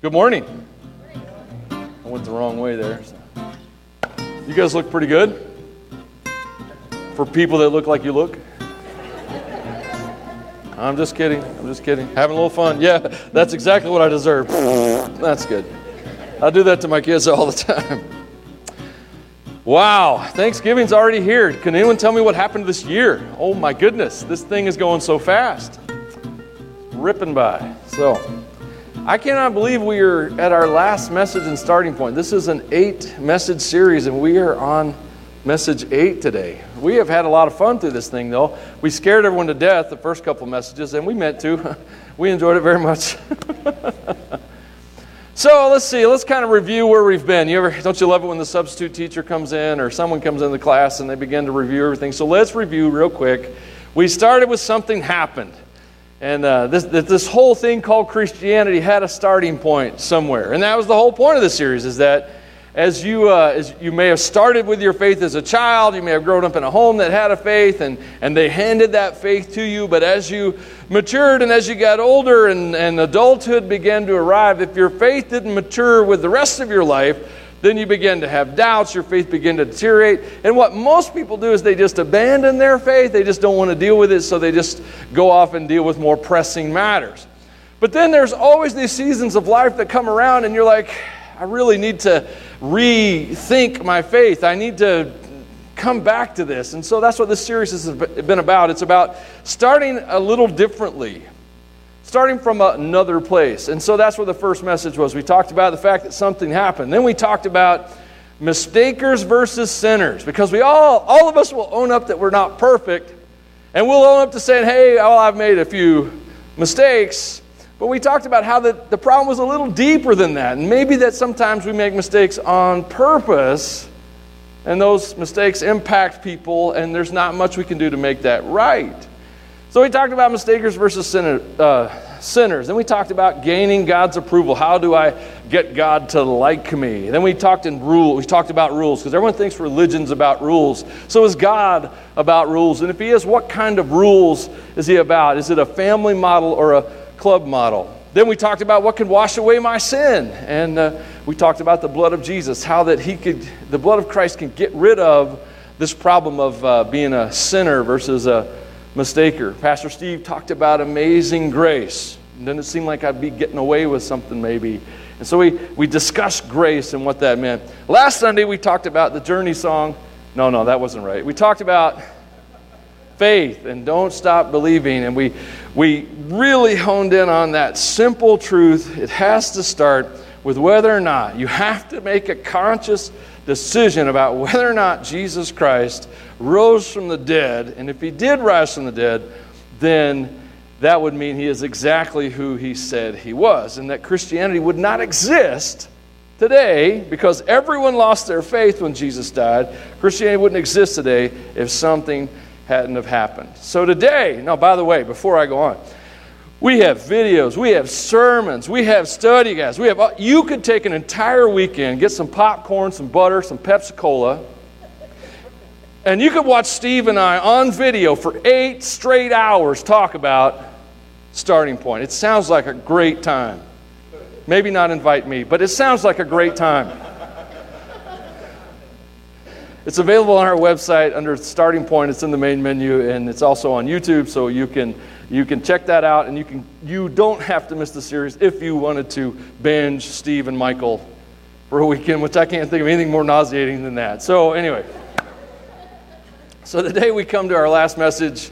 Good morning. I went the wrong way there. So. You guys look pretty good. For people that look like you look. I'm just kidding. Having a little fun. Yeah, that's exactly what I deserve. That's good. I do that to my kids all the time. Wow, Thanksgiving's already here. Can anyone tell me what happened this year? Oh my goodness, this thing is going so fast. Ripping by. So, I cannot believe we are at our last message and starting point. This is an 8-message series, and we are on message 8 today. We have had a lot of fun through this thing, though. We scared everyone to death the first couple messages, and we meant to. We enjoyed it very much. So let's see. Let's kind of review where we've been. Don't you love it when the substitute teacher comes in or someone comes into the class and they begin to review everything? So let's review real quick. We started with something happened. And this whole thing called Christianity had a starting point somewhere, and that was the whole point of the series. Is that as you may have started with your faith as a child, you may have grown up in a home that had a faith, and they handed that faith to you. But as you matured and as you got older and adulthood began to arrive, if your faith didn't mature with the rest of your life, then you begin to have doubts, your faith began to deteriorate. And what most people do is they just abandon their faith. They just don't want to deal with it, so they just go off and deal with more pressing matters. But then there's always these seasons of life that come around, and you're like, I really need to rethink my faith. I need to come back to this. And so that's what this series has been about. It's about starting a little differently. Starting from another place. And so that's where the first message was. We talked about the fact that something happened. Then we talked about mistakers versus sinners. Because we all of us will own up that we're not perfect. And we'll own up to saying, hey, well, I've made a few mistakes. But we talked about how the problem was a little deeper than that. And maybe that sometimes we make mistakes on purpose. And those mistakes impact people. And there's not much we can do to make that right. So we talked about mistakers versus sinners. Then we talked about gaining God's approval. How do I get God to like me? Then we talked about rules, because everyone thinks religion's about rules. So is God about rules? And if he is, what kind of rules is he about? Is it a family model or a club model? Then we talked about what can wash away my sin. And we talked about the blood of Jesus, how that the blood of Christ can get rid of this problem of being a sinner versus a mistaker. Pastor Steve talked about amazing grace. And then it seemed like I'd be getting away with something maybe. And so we discussed grace and what that meant. Last Sunday we talked about the Journey song. No, that wasn't right. We talked about faith and don't stop believing. And we really honed in on that simple truth. It has to start with whether or not you have to make a conscious decision about whether or not Jesus Christ rose from the dead. And if he did rise from the dead, then that would mean he is exactly who he said he was, and that Christianity would not exist today because everyone lost their faith when Jesus died. Christianity wouldn't exist today if something hadn't have happened. So today, now by the way, before I go on, we have videos, we have sermons, we have study guides. You could take an entire weekend, get some popcorn, some butter, some Pepsi Cola, and you could watch Steve and I on video for 8 straight hours talk about Starting Point. It sounds like a great time. Maybe not invite me, but it sounds like a great time. It's available on our website under Starting Point. It's in the main menu, and it's also on YouTube, so you can check that out, and you don't have to miss the series if you wanted to binge Steve and Michael for a weekend, which I can't think of anything more nauseating than that. So anyway, so today we come to our last message.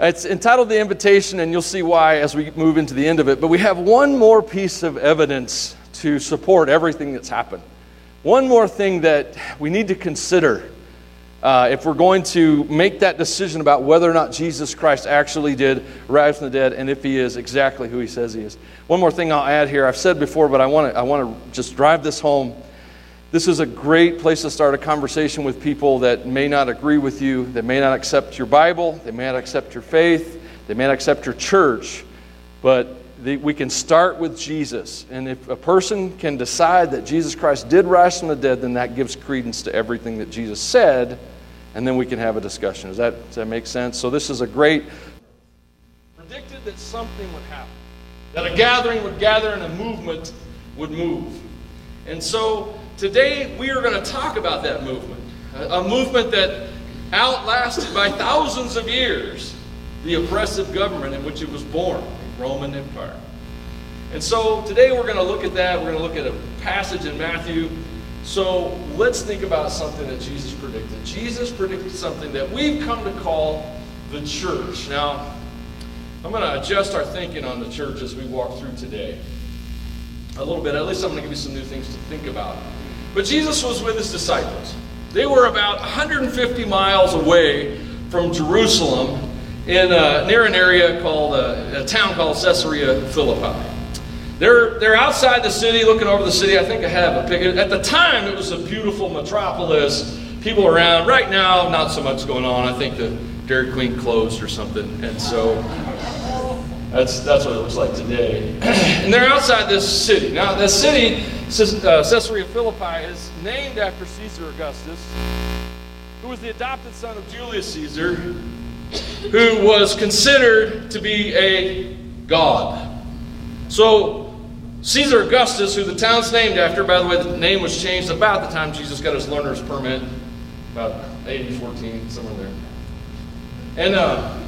It's entitled The Invitation, and you'll see why as we move into the end of it. But we have one more piece of evidence to support everything that's happened. One more thing that we need to consider. If we're going to make that decision about whether or not Jesus Christ actually did rise from the dead, and if he is exactly who he says he is. One more thing I'll add here. I've said before, but I want to just drive this home. This is a great place to start a conversation with people that may not agree with you, that may not accept your Bible, they may not accept your faith, they may not accept your church, but we can start with Jesus. And if a person can decide that Jesus Christ did rise from the dead, then that gives credence to everything that Jesus said, and then we can have a discussion. Does that make sense? So this is a great... predicted that something would happen, that a gathering would gather in a movement would move. And so today we are going to talk about that movement, a movement that outlasted by thousands of years the oppressive government in which it was born, the Roman Empire. And so today we're going to look at that. We're going to look at a passage in Matthew. So let's think about something that Jesus predicted. Jesus predicted something that we've come to call the church. Now, I'm going to adjust our thinking on the church as we walk through today a little bit. At least I'm going to give you some new things to think about. But Jesus was with his disciples. They were about 150 miles away from Jerusalem in near an area called, a town called Caesarea Philippi. They're outside the city, looking over the city. I think I have a picture. At the time, it was a beautiful metropolis. People around. Right now, not so much going on. I think the Dairy Queen closed or something. And so that's what it looks like today. And they're outside this city. Now, the city, Caesarea Philippi, is named after Caesar Augustus, who was the adopted son of Julius Caesar, who was considered to be a god. So Caesar Augustus, who the town's named after, by the way, the name was changed about the time Jesus got his learner's permit, about AD 14, somewhere there.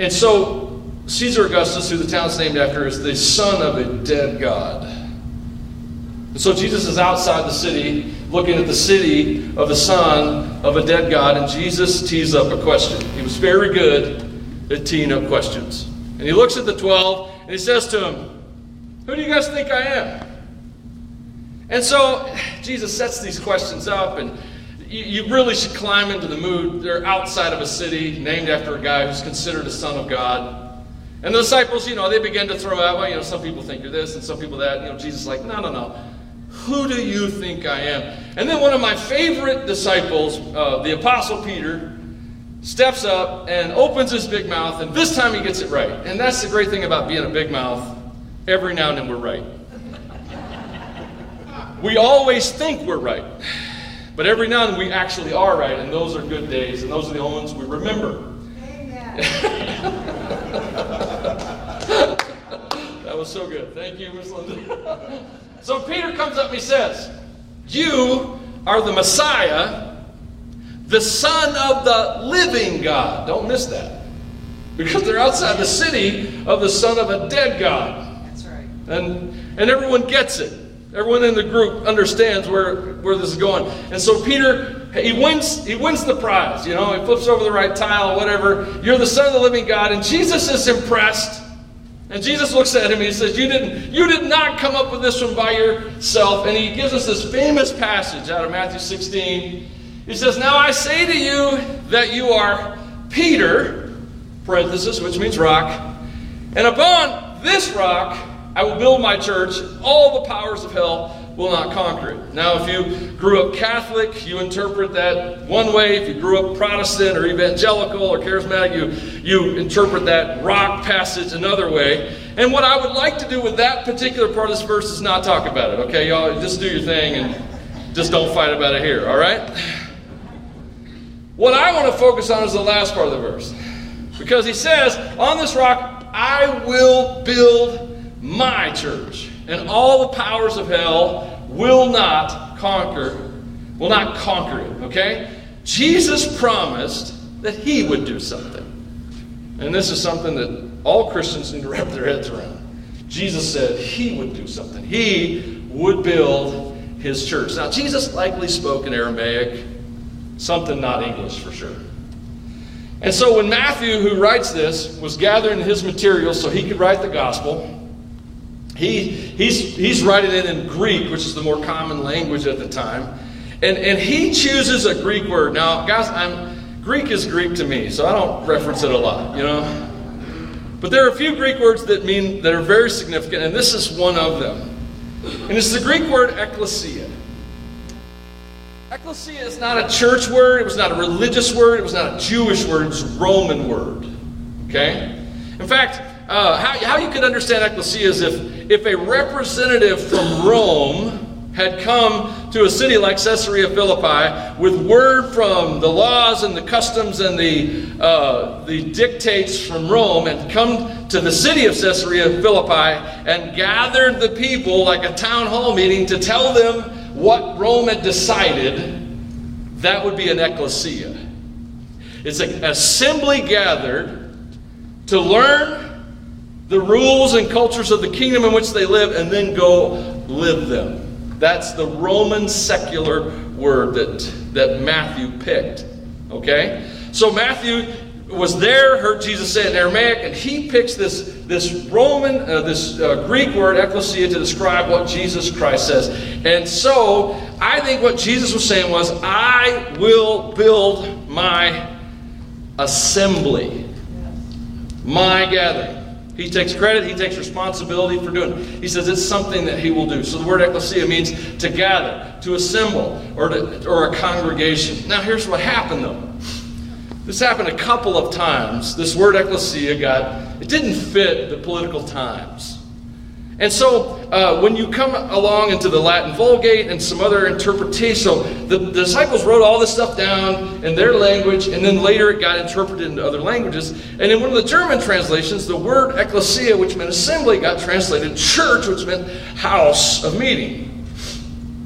And so Caesar Augustus, who the town's named after, is the son of a dead god. And so Jesus is outside the city, looking at the city of the son of a dead god, and Jesus tees up a question. He was very good at teeing up questions. And he looks at the 12, and he says to them, "Who do you guys think I am?" And so Jesus sets these questions up, and you really should climb into the mood. They're outside of a city named after a guy who's considered a son of God. And the disciples, they begin to throw out, well, some people think you're this and some people that. Jesus is like, no. Who do you think I am? And then one of my favorite disciples, the Apostle Peter, steps up and opens his big mouth, and this time he gets it right. And that's the great thing about being a big mouth. Every now and then we're right. We always think we're right. But every now and then we actually are right, and those are good days, and those are the only ones we remember. Amen. That was so good. Thank you, Ms. Linda. So Peter comes up and he says, "You are the Messiah, the Son of the living God." Don't miss that. Because they're outside the city of the son of a dead god. That's right. And everyone gets it. Everyone in the group understands where this is going. And so Peter, he wins the prize. He flips over the right tile, whatever. You're the Son of the living God. And Jesus is impressed. And Jesus looks at him and he says, You did not come up with this one by yourself. And he gives us this famous passage out of Matthew 16. He says, "Now I say to you that you are Peter," parenthesis, which means rock, "and upon this rock I will build my church. All the powers of hell will not conquer it." Now, if you grew up Catholic, you interpret that one way. If you grew up Protestant or evangelical or charismatic, you interpret that rock passage another way. And what I would like to do with that particular part of this verse is not talk about it, okay? Y'all just do your thing and just don't fight about it here, all right? What I want to focus on is the last part of the verse. Because he says, "On this rock I will build my church, and all the powers of hell will not conquer it, okay? Jesus promised that he would do something. And this is something that all Christians need to wrap their heads around. Jesus said he would do something. He would build his church. Now, Jesus likely spoke in Aramaic. Something not English for sure. And so when Matthew, who writes this, was gathering his materials so he could write the gospel, he's writing it in Greek, which is the more common language at the time. And he chooses a Greek word. Now, guys, Greek is Greek to me, so I don't reference it a lot, But there are a few Greek words that are very significant, and this is one of them. And it's the Greek word ekklesia. Ekklesia is not a church word, it was not a religious word, it was not a Jewish word, it's a Roman word, okay? In fact, how you could understand ekklesia is if a representative from Rome had come to a city like Caesarea Philippi with word from the laws and the customs and the dictates from Rome and come to the city of Caesarea Philippi and gathered the people like a town hall meeting to tell them what Rome had decided. That would be an ekklesia. It's an assembly gathered to learn the rules and cultures of the kingdom in which they live and then go live them. That's the Roman secular word that Matthew picked. Okay? So Matthew was there, heard Jesus say it in Aramaic, and he picks this Greek word, ekklesia, to describe what Jesus Christ says. And so, I think what Jesus was saying was, I will build my assembly, my gathering. He takes credit, he takes responsibility for doing it. He says it's something that he will do. So the word ekklesia means to gather, to assemble, or a congregation. Now here's what happened though. This happened a couple of times. This word ekklesia it didn't fit the political times. And so when you come along into the Latin Vulgate and some other interpretation, so the disciples wrote all this stuff down in their language, and then later it got interpreted into other languages. And in one of the German translations, the word ekklesia, which meant assembly, got translated church, which meant house of meeting.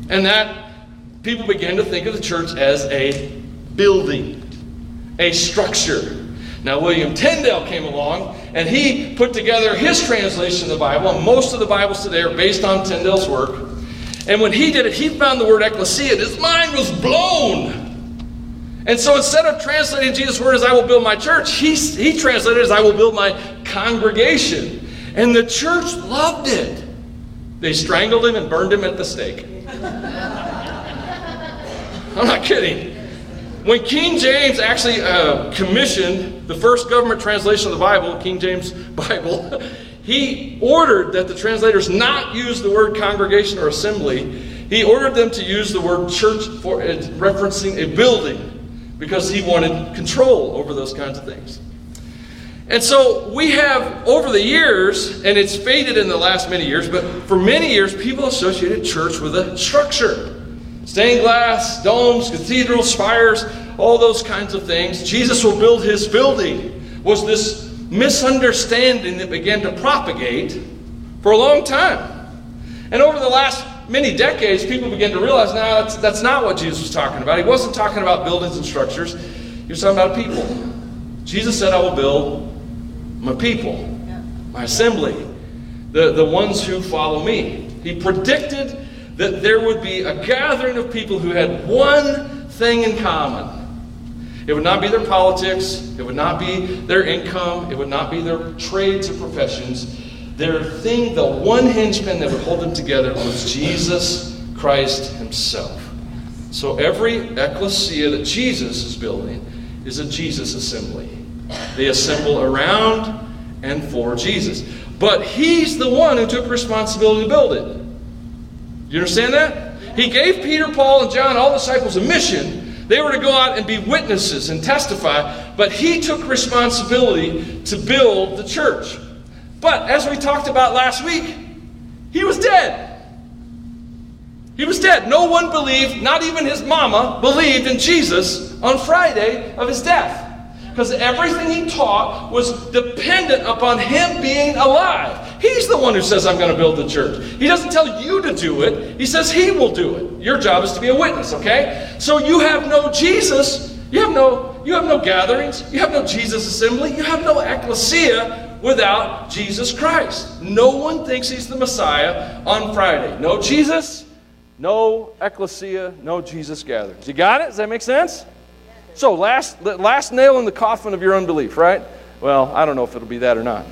And that people began to think of the church as a building, a structure. Now William Tyndale came along and he put together his translation of the Bible, and most of the Bibles today are based on Tyndale's work. And when he did it, he found the word ekklesia and his mind was blown. And so instead of translating Jesus' word as I will build my church, he translated it as I will build my congregation. And the church loved it. They strangled him and burned him at the stake. I'm not kidding. When King James actually commissioned the first government translation of the Bible, King James Bible, he ordered that the translators not use the word congregation or assembly. He ordered them to use the word church for referencing a building, because he wanted control over those kinds of things. And so we have, over the years, and it's faded in the last many years, but for many years people associated church with a structure. Stained glass, domes, cathedrals, spires, all those kinds of things. Jesus will build his building was this misunderstanding that began to propagate for a long time. And over the last many decades, people began to realize, no, that's not what Jesus was talking about. He wasn't talking about buildings and structures. He was talking about people. Jesus said, I will build my people, my assembly, the ones who follow me. He predicted that there would be a gathering of people who had one thing in common. It would not be their politics, it would not be their income, it would not be their trades or professions. Their thing, the one hinge pin that would hold them together, was Jesus Christ himself. So every ekklesia that Jesus is building is a Jesus assembly. They assemble around and for Jesus. But he's the one who took responsibility to build it. You understand that? He gave Peter, Paul, and John, all the disciples, a mission. They were to go out and be witnesses and testify, but he took responsibility to build the church. But as we talked about last week, he was dead. He was dead. No one believed, not even his mama, believed in Jesus on Friday of his death. Because everything he taught was dependent upon him being alive. He's the one who says, I'm going to build the church. He doesn't tell you to do it. He says he will do it. Your job is to be a witness, okay? So you have no Jesus. You have no gatherings. You have no Jesus assembly. You have no ekklesia without Jesus Christ. No one thinks he's the Messiah on Friday. No Jesus, no ekklesia, no Jesus gatherings. You got it? Does that make sense? So last nail in the coffin of your unbelief, right? Well, I don't know if it'll be that or not.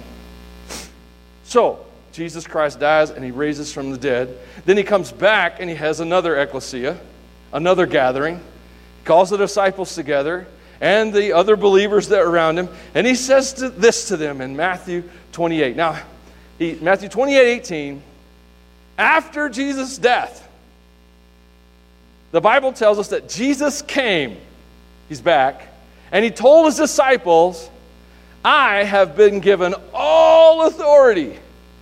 So, Jesus Christ dies and he raises from the dead. Then he comes back and he has another ekklesia, another gathering. He calls the disciples together and the other believers that are around him. And he says this to them in Matthew 28. Now, Matthew 28:18, after Jesus' death, the Bible tells us that Jesus came. He's back. And he told his disciples, I have been given all authority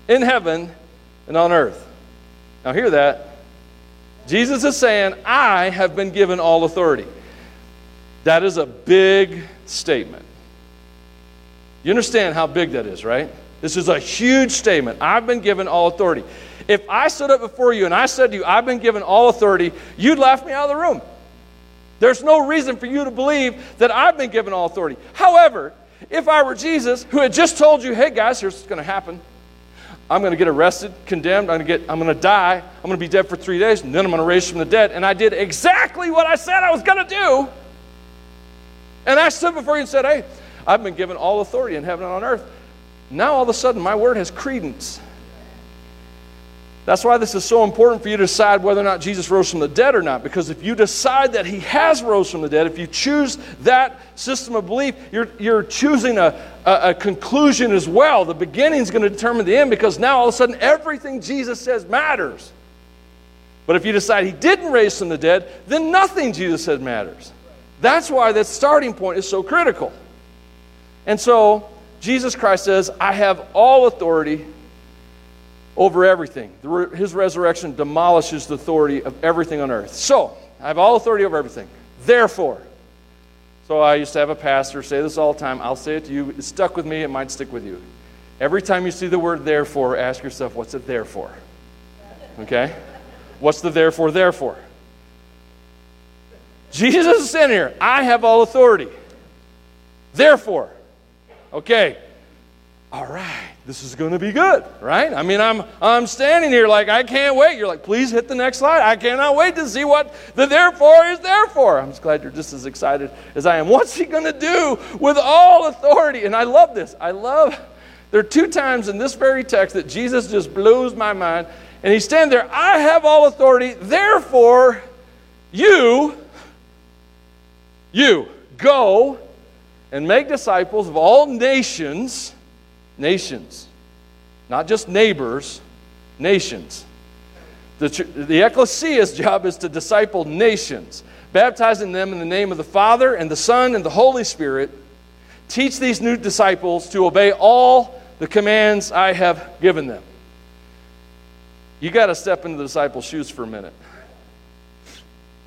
in heaven and on earth. Now hear that. Jesus is saying, I have been given all authority. That is a big statement. You understand how big that is, right? This is a huge statement. I've been given all authority. If I stood up before you and I said to you, I've been given all authority, you'd laugh me out of the room. There's no reason for you to believe that I've been given all authority. However, if I were Jesus, who had just told you, hey guys, here's what's going to happen. I'm going to get arrested, condemned, I'm going to die, I'm going to be dead for 3 days, and then I'm going to raise from the dead. And I did exactly what I said I was going to do. And I stood before you and said, hey, I've been given all authority in heaven and on earth. Now all of a sudden my word has credence. That's why this is so important for you to decide whether or not Jesus rose from the dead or not. Because if you decide that he has rose from the dead, if you choose that system of belief, you're choosing a conclusion as well. The beginning's going to determine the end, because now all of a sudden everything Jesus says matters. But if you decide he didn't raise from the dead, then nothing Jesus says matters. That's why that starting point is so critical. And so Jesus Christ says, I have all authority over everything. His resurrection demolishes the authority of everything on earth. So, I have all authority over everything. Therefore. So I used to have a pastor say this all the time. I'll say it to you. It stuck with me. It might stick with you. Every time you see the word therefore, ask yourself, what's it there for? Okay? What's the therefore there for? Jesus is in here. I have all authority. Therefore. Okay. All right. This is going to be good, right? I mean, I'm standing here like, I can't wait. You're like, please hit the next slide. I cannot wait to see what the therefore is there for. I'm just glad you're just as excited as I am. What's he going to do with all authority? And I love this. There are two times in this very text that Jesus just blows my mind. And he's standing there, I have all authority, therefore you go and make disciples of all nations. Nations, not just neighbors, nations. The ekklesia's job is to disciple nations, baptizing them in the name of the Father and the Son and the Holy Spirit. Teach these new disciples to obey all the commands I have given them. You got to step into the disciples' shoes for a minute.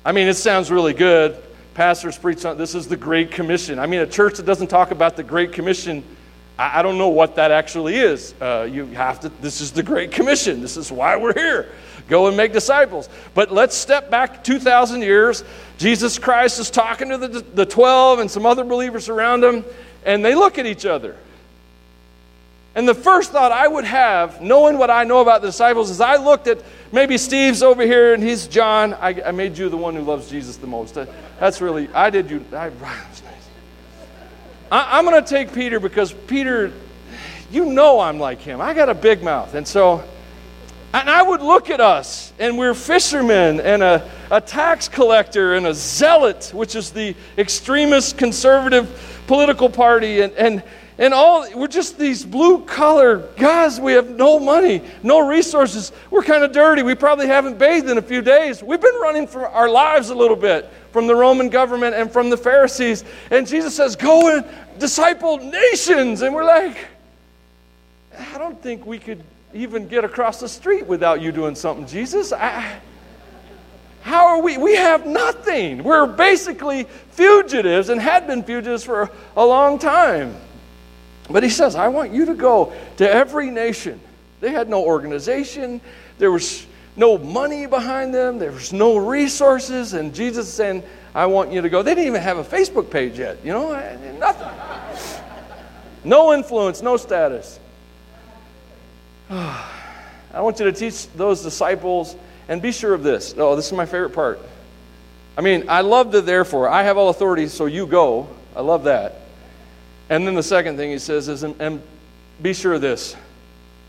I mean, it sounds really good. Pastors preach on this is the Great Commission. I mean, a church that doesn't talk about the Great Commission, I don't know what that actually is. This is the Great Commission. This is why we're here. Go and make disciples. But let's step back 2,000 years. Jesus Christ is talking to the 12 and some other believers around him, and they look at each other. And the first thought I would have, knowing what I know about the disciples, is I looked at maybe Steve's over here and he's John. I made you the one who loves Jesus the most. That's really, I did you. I'm going to take Peter because Peter, you know I'm like him. I got a big mouth. And I would look at us, and we're fishermen and a tax collector and a zealot, which is the extremist conservative political party, and all. We're just these blue-collar guys. We have no money, no resources. We're kind of dirty. We probably haven't bathed in a few days. We've been running for our lives a little bit from the Roman government and from the Pharisees. And Jesus says, go and disciple nations. And we're like, I don't think we could even get across the street without you doing something, Jesus. How are we? We have nothing. We're basically fugitives and had been fugitives for a long time. But he says, I want you to go to every nation. They had no organization. There was no money behind them. There was no resources. And Jesus is saying, I want you to go. They didn't even have a Facebook page yet. You know, nothing. No influence, no status. I want you to teach those disciples, and be sure of this. Oh, this is my favorite part. I mean, I love the therefore. I have all authority, so you go. I love that. And then the second thing he says is, and be sure of this,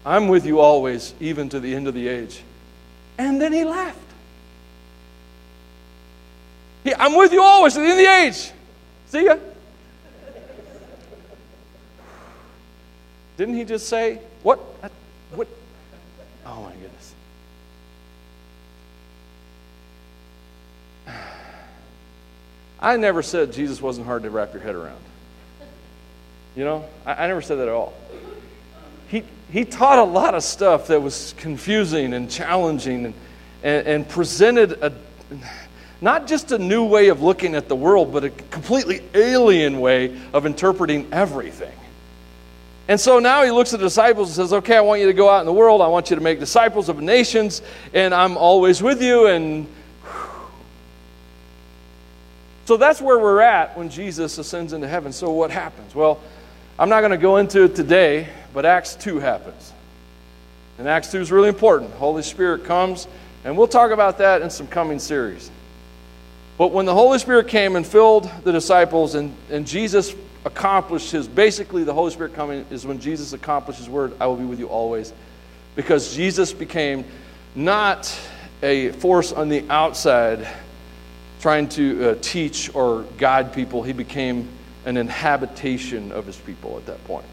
I'm with you always, even to the end of the age. And then he left. I'm with you always to the end of the age. See ya. Didn't he just say, what? Oh my goodness. I never said Jesus wasn't hard to wrap your head around. You know, I never said that at all. He taught a lot of stuff that was confusing and challenging and presented not just a new way of looking at the world, but a completely alien way of interpreting everything. And so now he looks at the disciples and says, okay, I want you to go out in the world. I want you to make disciples of nations, and I'm always with you. And so that's where we're at when Jesus ascends into heaven. So what happens? Well, I'm not going to go into it today, but Acts 2 happens. And Acts 2 is really important. The Holy Spirit comes, and we'll talk about that in some coming series. But when the Holy Spirit came and filled the disciples, and Jesus accomplished his, basically the Holy Spirit coming is when Jesus accomplished his word, I will be with you always. Because Jesus became not a force on the outside trying to teach or guide people. He became an inhabitation of his people at that point.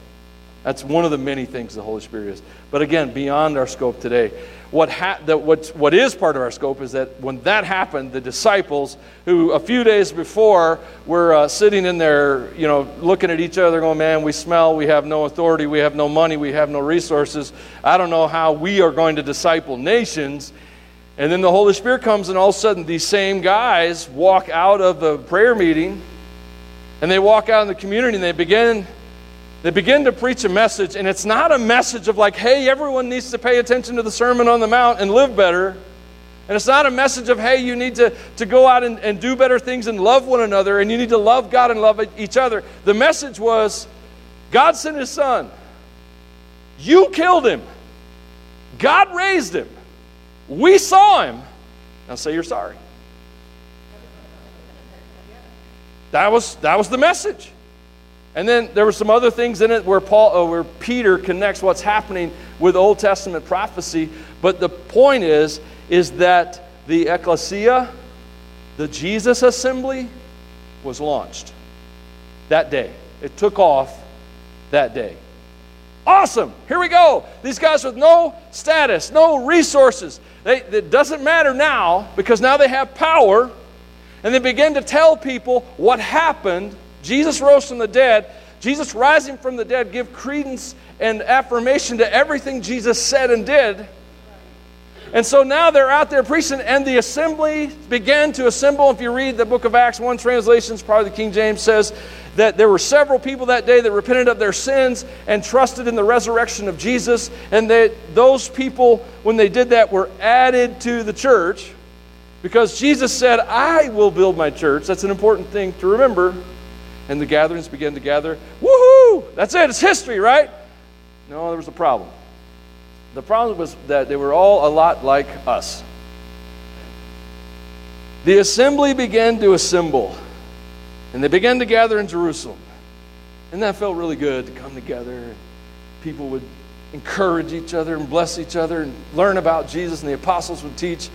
That's one of the many things the Holy Spirit is. But again, beyond our scope today. What is part of our scope is that when that happened, the disciples, who a few days before were sitting in there, you know, looking at each other going, man, we smell, we have no authority, we have no money, we have no resources. I don't know how we are going to disciple nations. And then the Holy Spirit comes, and all of a sudden these same guys walk out of the prayer meeting, and they walk out in the community, and they begin to preach a message, and it's not a message of like, hey, everyone needs to pay attention to the Sermon on the Mount and live better. And it's not a message of, hey, you need to go out and do better things and love one another, and you need to love God and love each other. The message was, God sent his son. You killed him. God raised him. We saw him. Now say you're sorry. That was the message. And then there were some other things in it where Peter connects what's happening with Old Testament prophecy. But the point is that the ekklesia, the Jesus assembly, was launched that day. It took off that day. Awesome! Here we go! These guys with no status, no resources. It doesn't matter now, because now they have power. And they begin to tell people what happened. Jesus rose from the dead. Jesus rising from the dead give credence and affirmation to everything Jesus said and did. And so now they're out there preaching, and the assembly began to assemble. If you read the book of Acts, one translation, probably the King James, says that there were several people that day that repented of their sins and trusted in the resurrection of Jesus, and that those people, when they did that, were added to the church, because Jesus said, I will build my church. That's an important thing to remember. And the gatherings began to gather. Woohoo! That's it. It's history, right? No, there was a problem. The problem was that they were all a lot like us. The assembly began to assemble, and they began to gather in Jerusalem. And that felt really good to come together. People would encourage each other and bless each other and learn about Jesus, and the apostles would teach.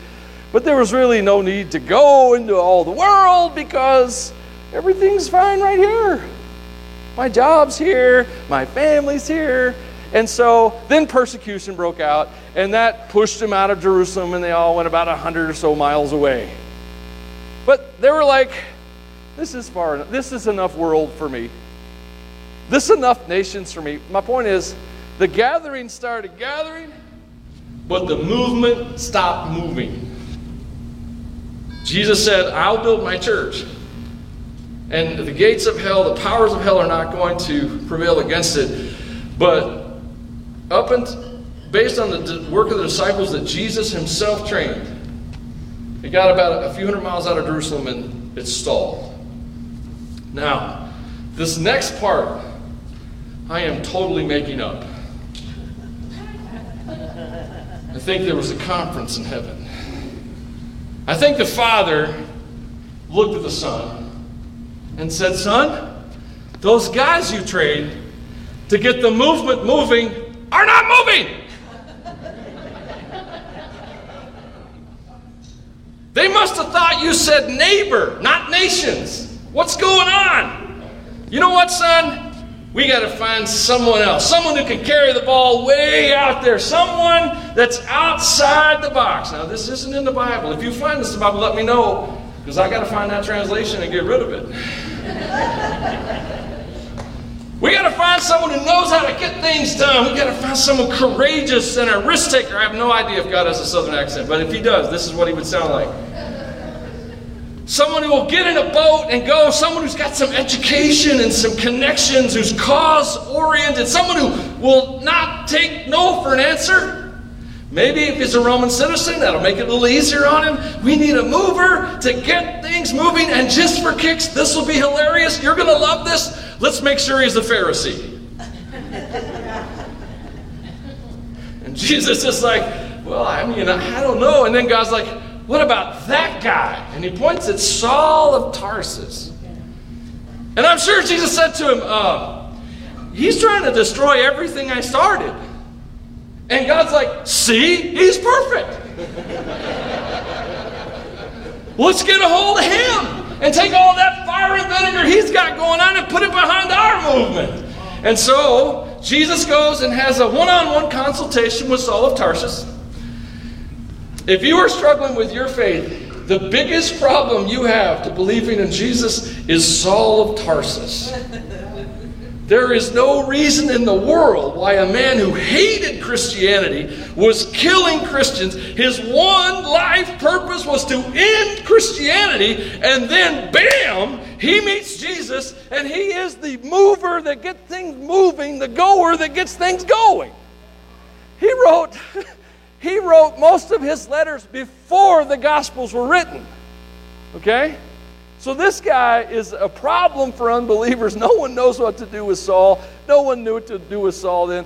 But there was really no need to go into all the world, because everything's fine right here. My job's here. My family's here. And so then persecution broke out, and that pushed them out of Jerusalem, and they all went about 100 or so miles away. But they were like, this is far enough. This is enough world for me. This is enough nations for me. My point is, the gathering started gathering, but the movement stopped moving. Jesus said, I'll build my church. And the gates of hell, the powers of hell, are not going to prevail against it. But based on the work of the disciples that Jesus himself trained, it got about a few hundred miles out of Jerusalem, and it stalled. Now, this next part, I am totally making up. I think there was a conference in heaven. I think the Father looked at the Son and said, Son, those guys you trained to get the movement moving are not moving. They must have thought you said neighbor, not nations. What's going on? You know what, Son? We got to find someone else, someone who can carry the ball way out there, someone that's outside the box. Now, this isn't in the Bible. If you find this in the Bible, let me know, because I got to find that translation and get rid of it. We got to find someone who knows how to get things done. We got to find someone courageous and a risk taker. I have no idea if God has a southern accent, but if he does, this is what he would sound like. Someone who will get in a boat and go. Someone who's got some education and some connections, who's cause-oriented. Someone who will not take no for an answer. Maybe if he's a Roman citizen, that'll make it a little easier on him. We need a mover to get things moving. And just for kicks, this will be hilarious. You're going to love this. Let's make sure he's a Pharisee. And Jesus is like, well, I mean, I don't know. And then God's like, what about that guy? And he points at Saul of Tarsus. And I'm sure Jesus said to him, he's trying to destroy everything I started. And God's like, see, he's perfect. Let's get a hold of him and take all that fire and vinegar he's got going on and put it behind our movement. And so Jesus goes and has a one-on-one consultation with Saul of Tarsus. If you are struggling with your faith, the biggest problem you have to believing in Jesus is Saul of Tarsus. There is no reason in the world why a man who hated Christianity was killing Christians. His one life purpose was to end Christianity, and then, bam, he meets Jesus, and he is the mover that gets things moving, the goer that gets things going. He wrote most of his letters before the Gospels were written, okay? So this guy is a problem for unbelievers. No one knows what to do with Saul. No one knew what to do with Saul then.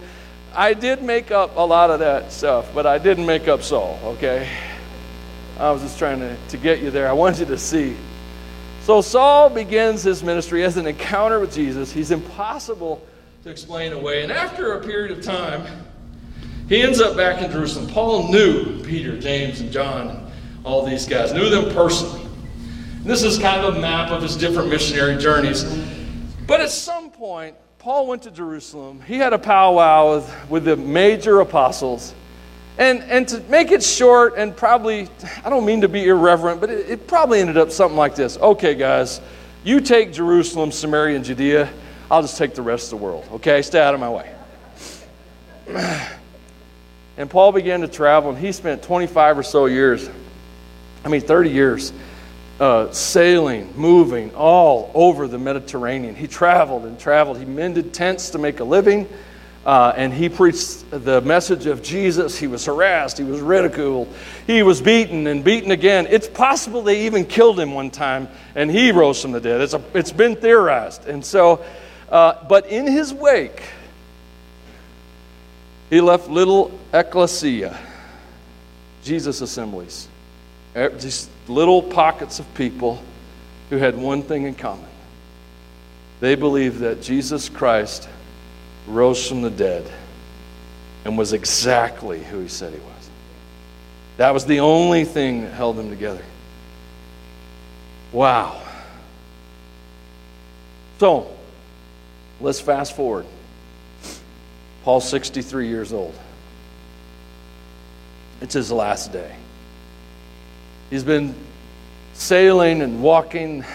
I did make up a lot of that stuff, but I didn't make up Saul, okay? I was just trying to get you there. I wanted you to see. So Saul begins his ministry as an encounter with Jesus. He's impossible to explain away. And after a period of time, he ends up back in Jerusalem. Paul knew Peter, James, and John, and all these guys, knew them personally. This is kind of a map of his different missionary journeys. But at some point, Paul went to Jerusalem. He had a powwow with the major apostles. And to make it short, and probably, I don't mean to be irreverent, but it probably ended up something like this. Okay, guys, you take Jerusalem, Samaria, and Judea. I'll just take the rest of the world. Okay, stay out of my way. And Paul began to travel, and he spent 25 or so years, 30 years, sailing, moving all over the Mediterranean. He traveled and traveled. He mended tents to make a living, and he preached the message of Jesus. He was harassed. He was ridiculed. He was beaten and beaten again. It's possible they even killed him one time, and he rose from the dead. It's been theorized. And so, but in his wake, he left little ekklesia, Jesus assemblies, just little pockets of people who had one thing in common. They believed that Jesus Christ rose from the dead and was exactly who he said he was. That was the only thing that held them together. Wow. So, let's fast forward. Paul's 63 years old. It's his last day. He's been sailing and walking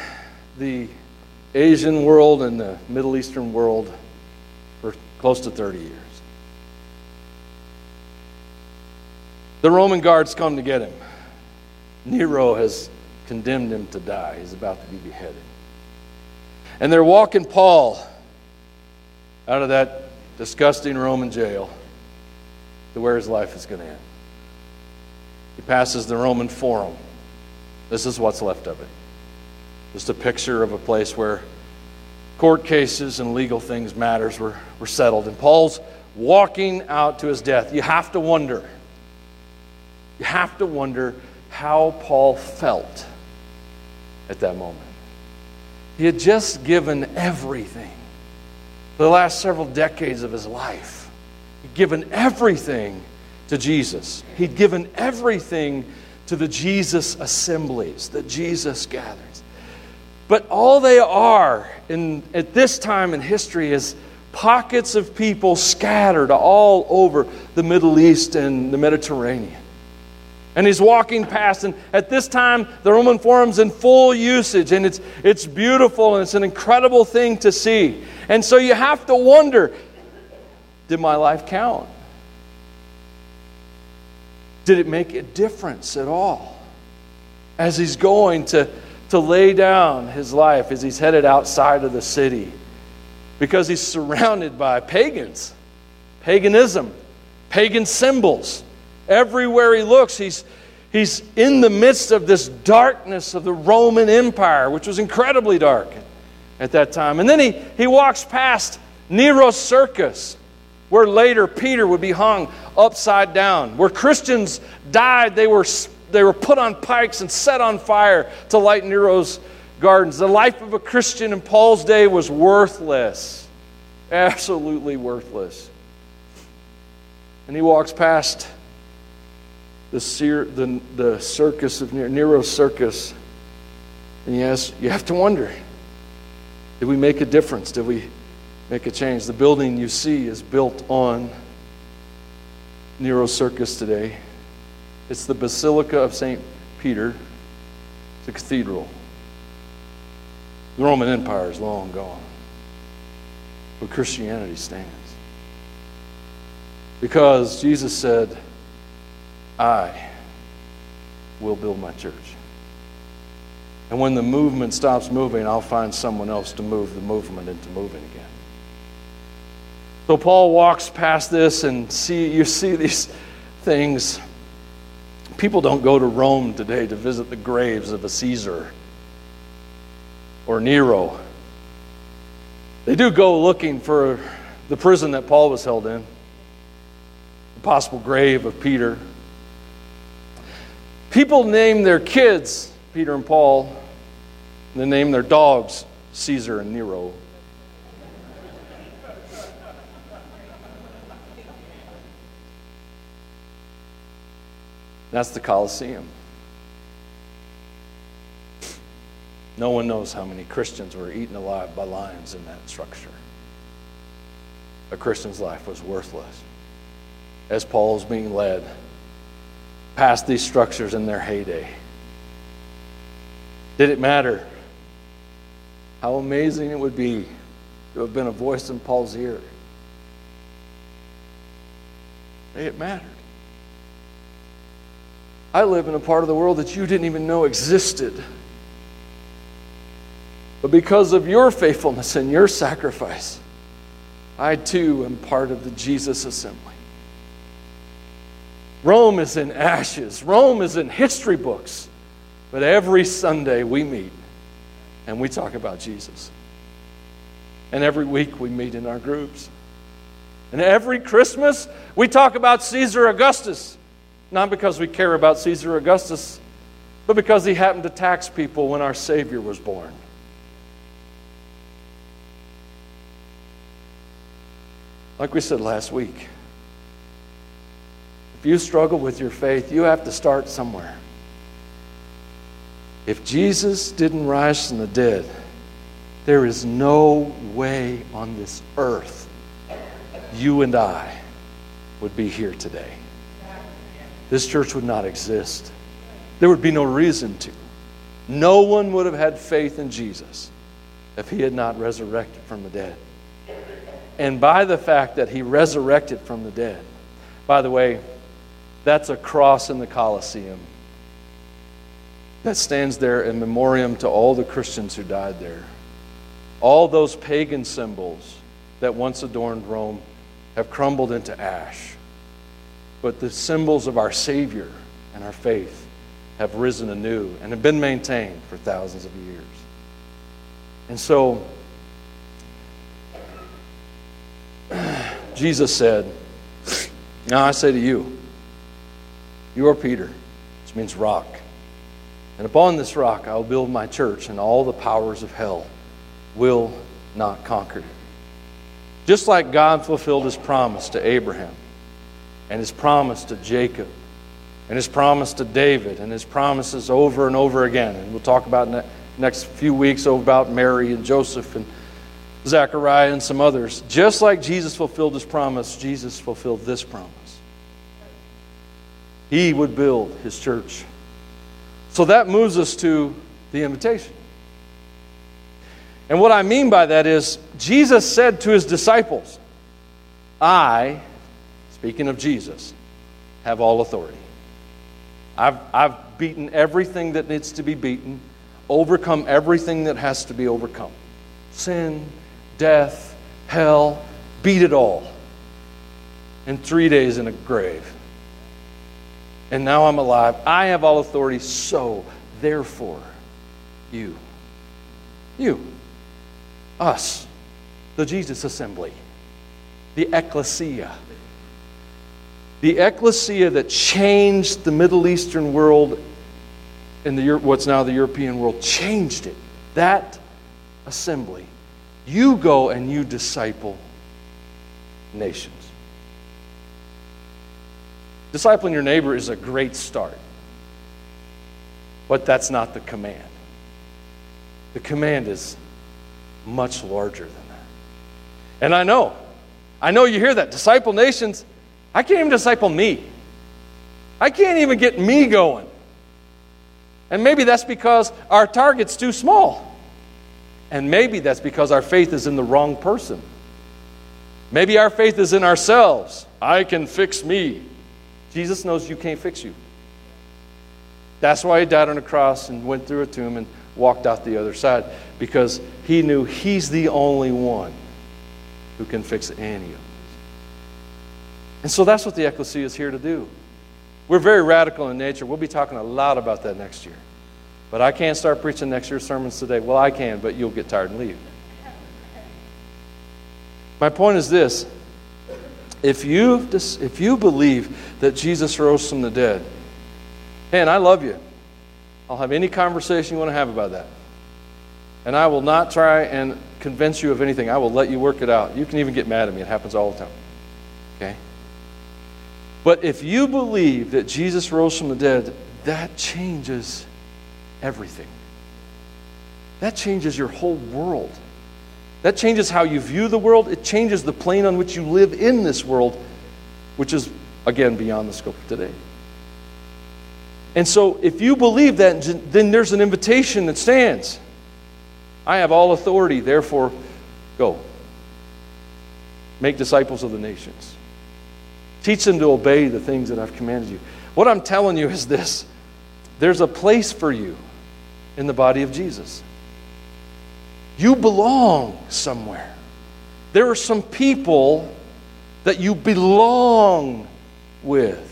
the Asian world and the Middle Eastern world for close to 30 years. The Roman guards come to get him. Nero has condemned him to die. He's about to be beheaded. And they're walking Paul out of that disgusting Roman jail to where his life is going to end. He passes the Roman Forum. This is what's left of it. Just a picture of a place where court cases and legal things matters were settled. And Paul's walking out to his death. You have to wonder how Paul felt at that moment. He had just given everything. The last several decades of his life, he'd given everything to Jesus. He'd given everything to the Jesus assemblies, the Jesus gatherings. But all they are at this time in history is pockets of people scattered all over the Middle East and the Mediterranean. And he's walking past, and at this time, the Roman Forum's in full usage, and it's beautiful, and it's an incredible thing to see. And so you have to wonder, did my life count? Did it make a difference at all? As he's going to to lay down his life as he's headed outside of the city because he's surrounded by pagans, paganism, pagan symbols. Everywhere he looks, he's in the midst of this darkness of the Roman Empire, which was incredibly dark at that time. And then he walks past Nero's circus, where later Peter would be hung upside down. Where Christians died, they were put on pikes and set on fire to light Nero's gardens. The life of a Christian in Paul's day was worthless, absolutely worthless. And he walks past the circus of Nero's circus, and yes, you have to wonder: did we make a difference? Did we make a change? The building you see is built on Nero's circus today. It's the Basilica of Saint Peter. It's a cathedral. The Roman Empire is long gone, but Christianity stands. Because Jesus said, I will build my church. And when the movement stops moving, I'll find someone else to move the movement into moving again. So Paul walks past this and you see these things. People don't go to Rome today to visit the graves of a Caesar or Nero. They do go looking for the prison that Paul was held in, the possible grave of Peter. People name their kids Peter and Paul, and they name their dogs Caesar and Nero. That's the Colosseum. No one knows how many Christians were eaten alive by lions in that structure. A Christian's life was worthless as Paul's being led past these structures in their heyday. Did it matter? How amazing it would be to have been a voice in Paul's ear. It mattered. I live in a part of the world that you didn't even know existed. But because of your faithfulness and your sacrifice, I too am part of the Jesus assembly. Rome is in ashes. Rome is in history books. But every Sunday we meet and we talk about Jesus. And every week we meet in our groups. And every Christmas we talk about Caesar Augustus. Not because we care about Caesar Augustus, but because he happened to tax people when our Savior was born. Like we said last week, if you struggle with your faith, you have to start somewhere. If Jesus didn't rise from the dead, there is no way on this earth you and I would be here today. This church would not exist. There would be no reason to. No one would have had faith in Jesus if he had not resurrected from the dead. And by the fact that he resurrected from the dead, by the way, that's a cross in the Colosseum that stands there in memoriam to all the Christians who died there. All those pagan symbols that once adorned Rome have crumbled into ash. But the symbols of our Savior and our faith have risen anew and have been maintained for thousands of years. And so, Jesus said, now I say to you, you are Peter, which means rock. And upon this rock I will build my church, and all the powers of hell will not conquer it. Just like God fulfilled his promise to Abraham, and his promise to Jacob, and his promise to David, and his promises over and over again. And we'll talk about in the next few weeks about Mary and Joseph and Zechariah and some others. Just like Jesus fulfilled his promise, Jesus fulfilled this promise. He would build his church. So that moves us to the invitation. And what I mean by that is, Jesus said to his disciples, I, speaking of Jesus, have all authority. I've beaten everything that needs to be beaten. overcome everything that has to be overcome. Sin, death, hell, beat it all. And 3 days in a grave. And now I'm alive. I have all authority, so therefore you, us, the Jesus assembly, the ekklesia. The ekklesia that changed the Middle Eastern world and what's now the European world, changed it. That assembly. You go and you disciple nations. Discipling your neighbor is a great start. But that's not the command. The command is much larger than that. And I know you hear that. Disciple nations. I can't even disciple me. I can't even get me going. And maybe that's because our target's too small. And maybe that's because our faith is in the wrong person. Maybe our faith is in ourselves. I can fix me. Jesus knows you can't fix you. That's why he died on a cross and went through a tomb and walked out the other side, because he knew he's the only one who can fix any of us. And so that's what the ekklesia is here to do. We're very radical in nature. We'll be talking a lot about that next year. But I can't start preaching next year's sermons today. Well, I can, but you'll get tired and leave. My point is this. If you believe that Jesus rose from the dead, and I love you. I'll have any conversation you want to have about that. And I will not try and convince you of anything. I will let you work it out. You can even get mad at me. It happens all the time. Okay? But if you believe that Jesus rose from the dead, that changes everything. That changes your whole world. That changes how you view the world. It changes the plane on which you live in this world, which is, again, beyond the scope of today. And so if you believe that, then there's an invitation that stands. I have all authority, therefore, go. Make disciples of the nations. Teach them to obey the things that I've commanded you. What I'm telling you is this. There's a place for you in the body of Jesus. You belong somewhere. There are some people that you belong with.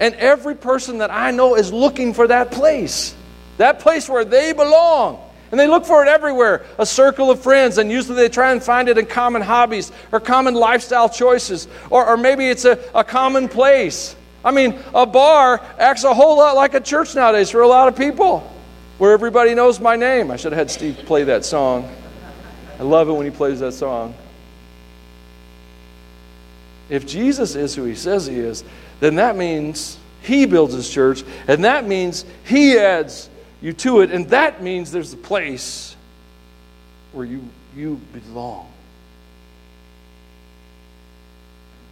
And every person that I know is looking for that place. That place where they belong. And they look for it everywhere, a circle of friends, and usually they try and find it in common hobbies or common lifestyle choices, or maybe it's a common place. I mean, a bar acts a whole lot like a church nowadays for a lot of people, where everybody knows my name. I should have had Steve play that song. I love it when he plays that song. If Jesus is who he says he is, then that means he builds his church, and that means he adds you to it, and that means there's a place where you belong.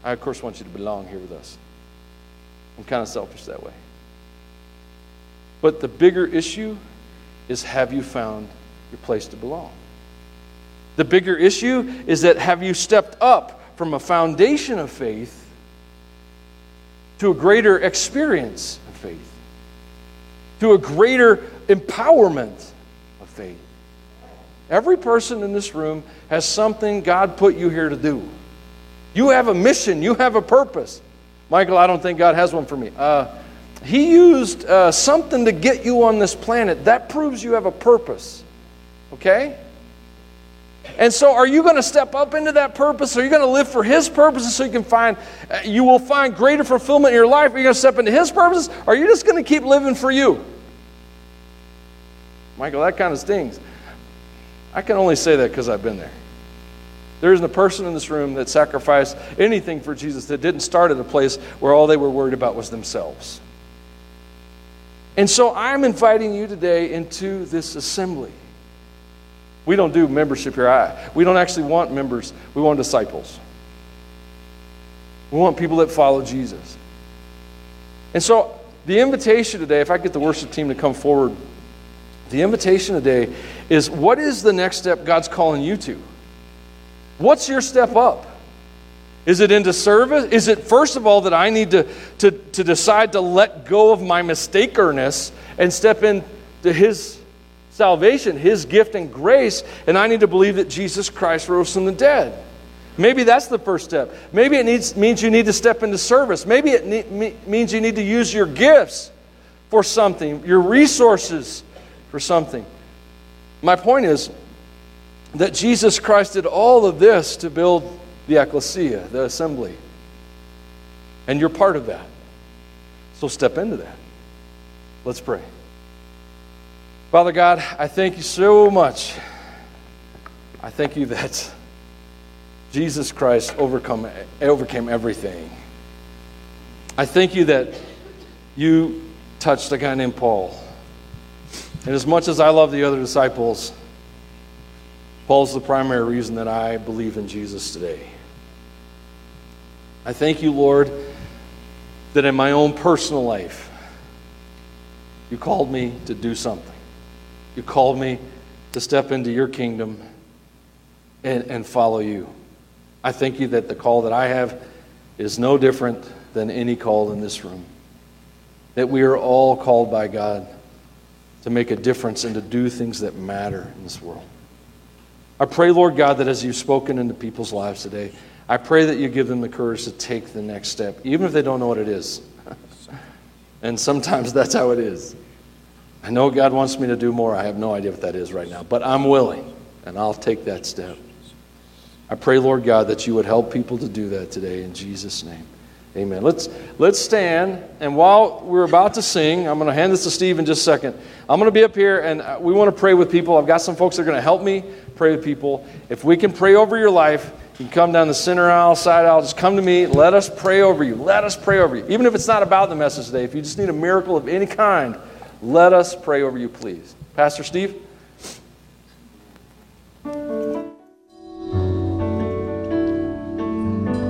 I, of course, want you to belong here with us. I'm kind of selfish that way. But the bigger issue is, have you found your place to belong? The bigger issue is that, have you stepped up from a foundation of faith to a greater experience of faith? To a greater empowerment of faith. Every person in this room has something God put you here to do. You have a mission. You have a purpose. Michael, I don't think God has one for me. He used something to get you on this planet. That proves you have a purpose. Okay? And so are you going to step up into that purpose? Are you going to live for his purposes so you will find greater fulfillment in your life? Are you going to step into his purposes? Or are you just going to keep living for you? Michael, that kind of stings. I can only say that because I've been there. There isn't a person in this room that sacrificed anything for Jesus that didn't start at a place where all they were worried about was themselves. And so I'm inviting you today into this assembly. We don't do membership here. We don't actually want members. We want disciples. We want people that follow Jesus. And so the invitation today, if I get the worship team to come forward, the invitation today is, what is the next step God's calling you to? What's your step up? Is it into service? Is it, first of all, that I need to decide to let go of my mistaker-ness and step in to his salvation, his gift and grace, and I need to believe that Jesus Christ rose from the dead. Maybe that's the first step. Maybe it means you need to step into service. Maybe it means you need to use your gifts for something, your resources for something. My point is that Jesus Christ did all of this to build the ekklesia, the assembly. And you're part of that. So step into that. Let's pray. Father God, I thank you so much. I thank you that Jesus Christ overcame everything. I thank you that you touched a guy named Paul. And as much as I love the other disciples, Paul's the primary reason that I believe in Jesus today. I thank you, Lord, that in my own personal life, you called me to do something. You called me to step into your kingdom and follow you. I thank you that the call that I have is no different than any call in this room. That we are all called by God to make a difference and to do things that matter in this world. I pray, Lord God, that as you've spoken into people's lives today, I pray that you give them the courage to take the next step, even if they don't know what it is. And sometimes that's how it is. I know God wants me to do more. I have no idea what that is right now, but I'm willing, and I'll take that step. I pray, Lord God, that you would help people to do that today in Jesus' name. Amen. Let's stand, and while we're about to sing, I'm going to hand this to Steve in just a second. I'm going to be up here, and we want to pray with people. I've got some folks that are going to help me pray with people. If we can pray over your life, you can come down the center aisle, side aisle, just come to me. Let us pray over you. Let us pray over you. Even if it's not about the message today, if you just need a miracle of any kind, let us pray over you, please. Pastor Steve?